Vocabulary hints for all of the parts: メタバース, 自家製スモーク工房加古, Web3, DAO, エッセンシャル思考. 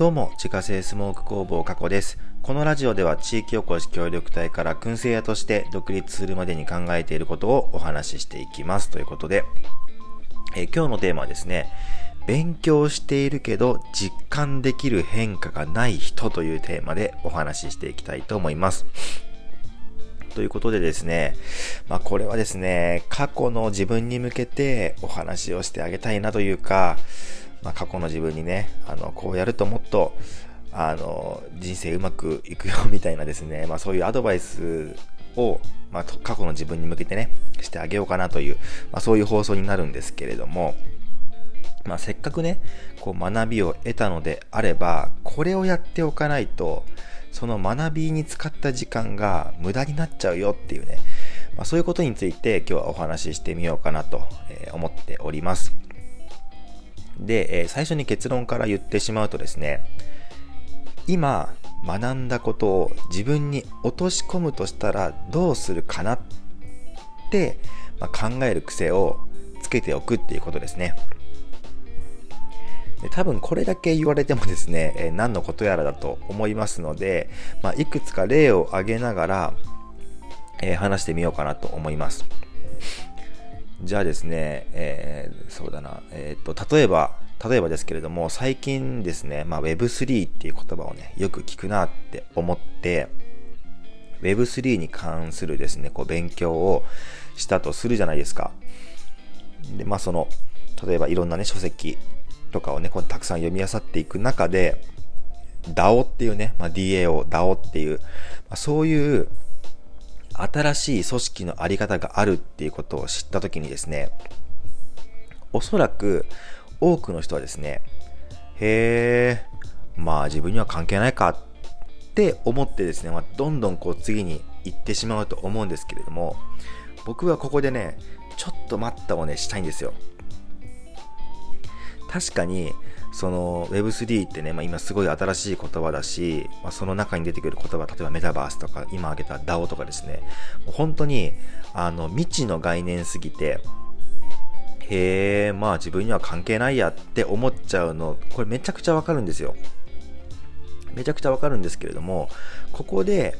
どうも、自家製スモーク工房加古です。このラジオでは地域おこし協力隊から燻製屋として独立するまでに考えていることをお話ししていきます。ということで、今日のテーマはですね、勉強しているけど実感できる変化がない人というテーマでお話ししていきたいと思います。ということでですね、これはですね、過去の自分に向けてお話をしてあげたいなというか、過去の自分にね、こうやるともっと、人生うまくいくよみたいなですね、そういうアドバイスを、過去の自分に向けてね、してあげようかなという、そういう放送になるんですけれども、せっかくね、こう学びを得たのであれば、これをやっておかないと、その学びに使った時間が無駄になっちゃうよっていうね、そういうことについて今日はお話ししてみようかなと思っております。で、最初に結論から言ってしまうとですね、今学んだことを自分に落とし込むとしたらどうするかなって考える癖をつけておくっていうことですね。多分これだけ言われてもですね、何のことやらだと思いますので、いくつか例を挙げながら、話してみようかなと思います。じゃあですね、例えばですけれども、最近ですね、Web3 っていう言葉をね、よく聞くなって思って、Web3 に関するですね、こう勉強をしたとするじゃないですか。で、例えばいろんなね、書籍とかをね、こうたくさん読み漁っていく中で、DAO っていうね、DAO、DAO っていう、そういう新しい組織のあり方があるっていうことを知ったときにですね、おそらく多くの人はですね、自分には関係ないかって思ってですね、どんどんこう次に行ってしまうと思うんですけれども、僕はここでね、ちょっと待ったをね、したいんですよ。確かに、その Web3 ってね、今すごい新しい言葉だし、その中に出てくる言葉、例えばメタバースとか、今挙げた DAO とかですね、もう本当に、未知の概念すぎて、自分には関係ないやって思っちゃうの、これめちゃくちゃわかるんですよ。めちゃくちゃわかるんですけれども、ここで、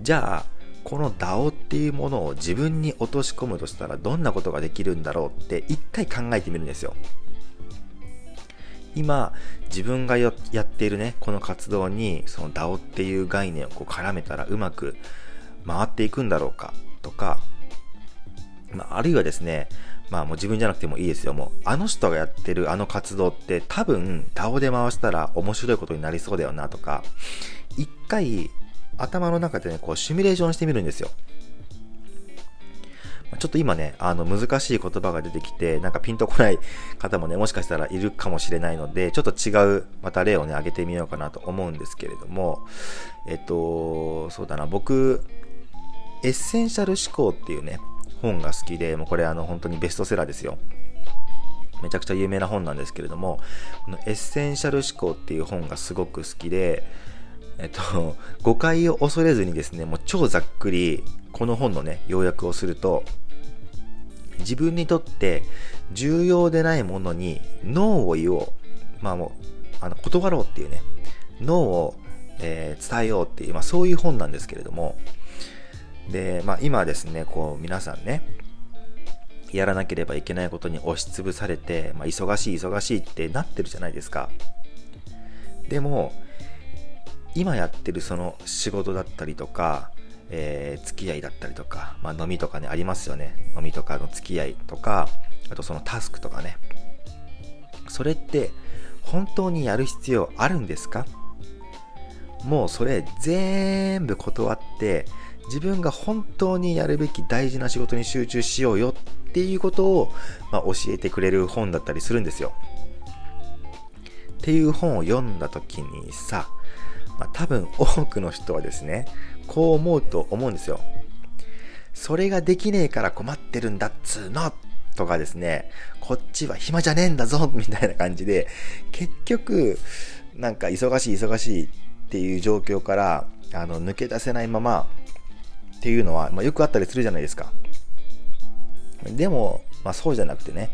じゃあ、この DAO っていうものを自分に落とし込むとしたらどんなことができるんだろうって一回考えてみるんですよ。今自分がやっているね、この活動にその DAO っていう概念をこう絡めたらうまく回っていくんだろうかとか、あるいはですね、もう自分じゃなくてもいいですよ。もうあの人がやってるあの活動って多分 DAO で回したら面白いことになりそうだよなとか、一回頭の中でね、こうシミュレーションしてみるんですよ。ちょっと今ね、難しい言葉が出てきて、なんかピンとこない方もね、もしかしたらいるかもしれないので、ちょっと違う、また例をね、挙げてみようかなと思うんですけれども、僕、エッセンシャル思考っていうね、本が好きで、もうこれ本当にベストセラーですよ。めちゃくちゃ有名な本なんですけれども、このエッセンシャル思考っていう本がすごく好きで、誤解を恐れずにですね、もう超ざっくりこの本のね、要約をすると、自分にとって重要でないものにノーを言おう、断ろうっていうね、ノーを、伝えようっていう、そういう本なんですけれども、で、今ですね、こう皆さんね、やらなければいけないことに押しつぶされて、忙しいってなってるじゃないですか。でも今やってるその仕事だったりとか、付き合いだったりとか、飲みとかね、ありますよね。飲みとかの付き合いとか、あとそのタスクとかね。それって本当にやる必要あるんですか？もうそれ全部断って、自分が本当にやるべき大事な仕事に集中しようよっていうことを、教えてくれる本だったりするんですよ。っていう本を読んだときにさ、多分多くの人はですね、こう思うと思うんですよ。それができねえから困ってるんだっつーのとかですね、こっちは暇じゃねえんだぞみたいな感じで、結局なんか忙しいっていう状況から抜け出せないままっていうのは、よくあったりするじゃないですか。でも、そうじゃなくてね、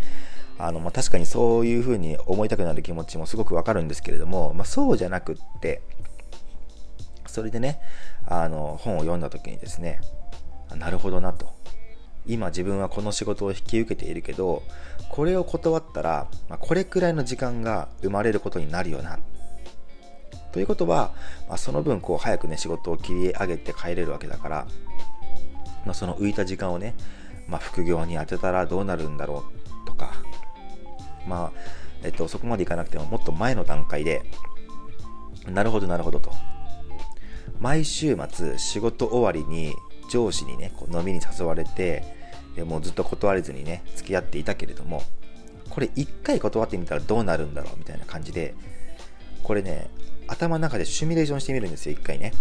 まあ、確かにそういうふうに思いたくなる気持ちもすごくわかるんですけれども、まあ、そうじゃなくって、それでね、本を読んだ時にですね、なるほどなと。今自分はこの仕事を引き受けているけど、これを断ったら、まあ、これくらいの時間が生まれることになるよな。ということは、まあ、その分こう早くね仕事を切り上げて帰れるわけだから、まあ、その浮いた時間をね、まあ、副業に当てたらどうなるんだろうとか、まあそこまでいかなくてももっと前の段階で、なるほどなるほどと。毎週末仕事終わりに上司にねこう飲みに誘われて、でもうずっと断れずにね付き合っていたけれども、これ一回断ってみたらどうなるんだろうみたいな感じで、これね頭の中でシミュレーションしてみるんですよ、一回ね。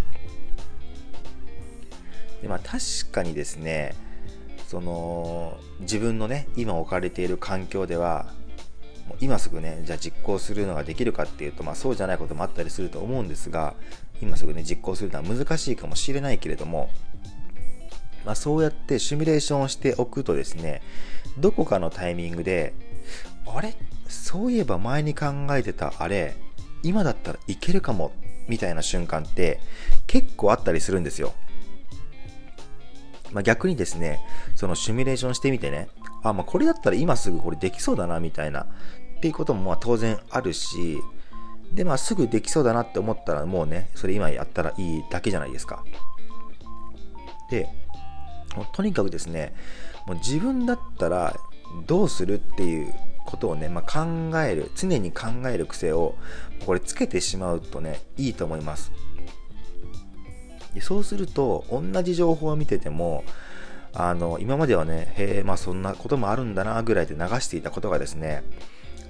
で、まあ確かにですね、その自分のね今置かれている環境ではもう今すぐねじゃあ実行するのができるかっていうと、まあそうじゃないこともあったりすると思うんですが、今すぐね実行するのは難しいかもしれないけれども、まあ、そうやってシミュレーションをしておくとですね、どこかのタイミングで、あれそういえば前に考えてたあれ今だったらいけるかもみたいな瞬間って結構あったりするんですよ。まあ、逆にですね、そのシミュレーションしてみてね、あ、まあこれだったら今すぐこれできそうだなみたいなっていうこともまあ当然あるし、でまあすぐできそうだなって思ったらもうねそれ今やったらいいだけじゃないですか。でとにかくですね、もう自分だったらどうするっていうことをね、まあ、考える、常に考える癖をこれつけてしまうとねいいと思います。でそうすると同じ情報を見てても、今まではねへえ、まあそんなこともあるんだなぐらいで流していたことがですね、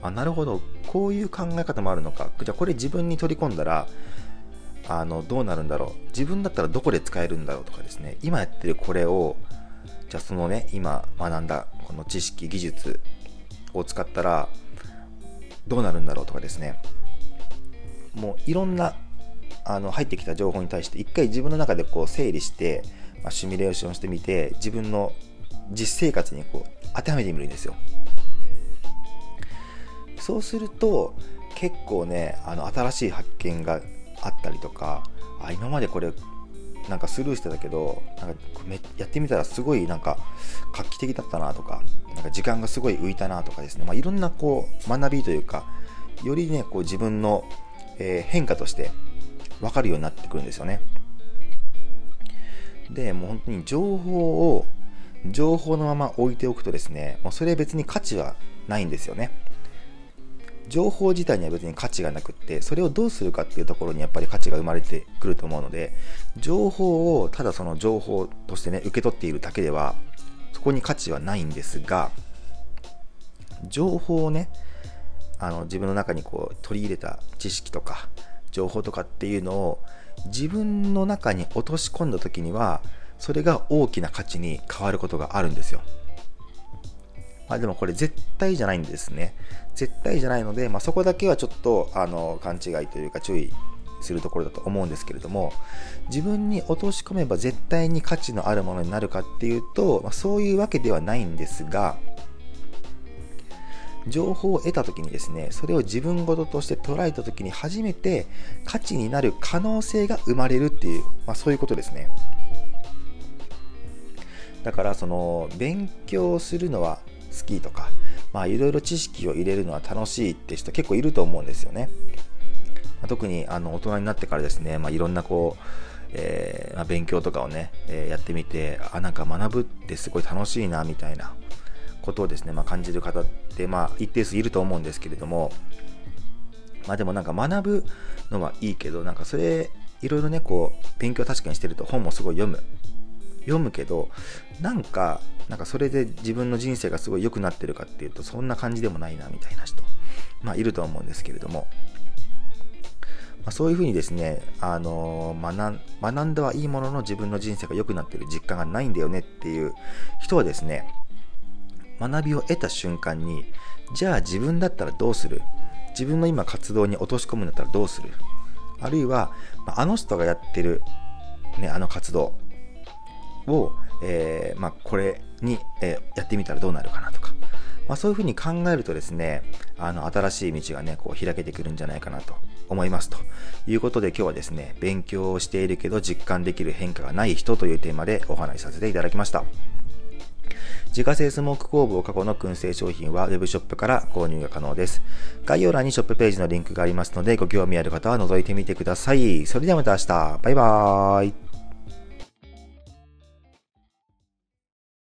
あ、なるほどこういう考え方もあるのか、じゃあこれ自分に取り込んだらどうなるんだろう、自分だったらどこで使えるんだろうとかですね、今やってるこれをじゃあそのね今学んだこの知識技術を使ったらどうなるんだろうとかですね、もういろんな入ってきた情報に対して一回自分の中でこう整理して、まあ、シミュレーションしてみて自分の実生活にこう当てはめてみるんですよ。そうすると結構ね新しい発見があったりとか、あ、今までこれなんかスルーしてたけどなんかやってみたらすごいなんか画期的だったなとか、なんか時間がすごい浮いたなとかですね、まあ、いろんなこう学びというか、よりねこう自分の変化として分かるようになってくるんですよね。でもう本当に情報のまま置いておくとですね、もうそれ別に価値はないんですよね。情報自体には別に価値がなくって、それをどうするかっていうところにやっぱり価値が生まれてくると思うので、情報をただその情報としてね受け取っているだけではそこに価値はないんですが、情報をね自分の中にこう取り入れた知識とか情報とかっていうのを自分の中に落とし込んだ時にはそれが大きな価値に変わることがあるんですよ。まあ、でもこれ絶対じゃないんですね。絶対じゃないので、まあ、そこだけはちょっと勘違いというか注意するところだと思うんですけれども、自分に落とし込めば絶対に価値のあるものになるかっていうと、まあ、そういうわけではないんですが、情報を得たときにですね、それを自分事として捉えたときに初めて価値になる可能性が生まれるっていう、まあ、そういうことですね。だからその勉強するのは好きとか、まあいろいろ知識を入れるのは楽しいって人結構いると思うんですよね。特に大人になってからですね、まあ、いろんなこう、勉強とかをね、やってみて、あ、なんか学ぶってすごい楽しいなみたいなことをですね、まあ、感じる方ってまあ一定数いると思うんですけれども、まあでもなんか学ぶのはいいけど、なんかそれいろいろねこう勉強確かにしてると本もすごい読むけど、なんかそれで自分の人生がすごい良くなってるかっていうとそんな感じでもないなみたいな人、まあいると思うんですけれども、まあ、そういうふうにですね、学んだはいいものの自分の人生が良くなってる実感がないんだよねっていう人はですね、学びを得た瞬間に、じゃあ自分だったらどうする、自分の今活動に落とし込むんだったらどうする、あるいはあの人がやってる、ね、あの活動を、まあ、これに、やってみたらどうなるかなとか、そういうふうに考えるとですね、新しい道がね、こう開けてくるんじゃないかなと思います。ということで今日はですね、勉強をしているけど実感できる変化がない人というテーマでお話しさせていただきました。自家製スモーク工房過去の燻製商品は Web ショップから購入が可能です。概要欄にショップページのリンクがありますので、ご興味ある方は覗いてみてください。それではまた明日。バイバーイ。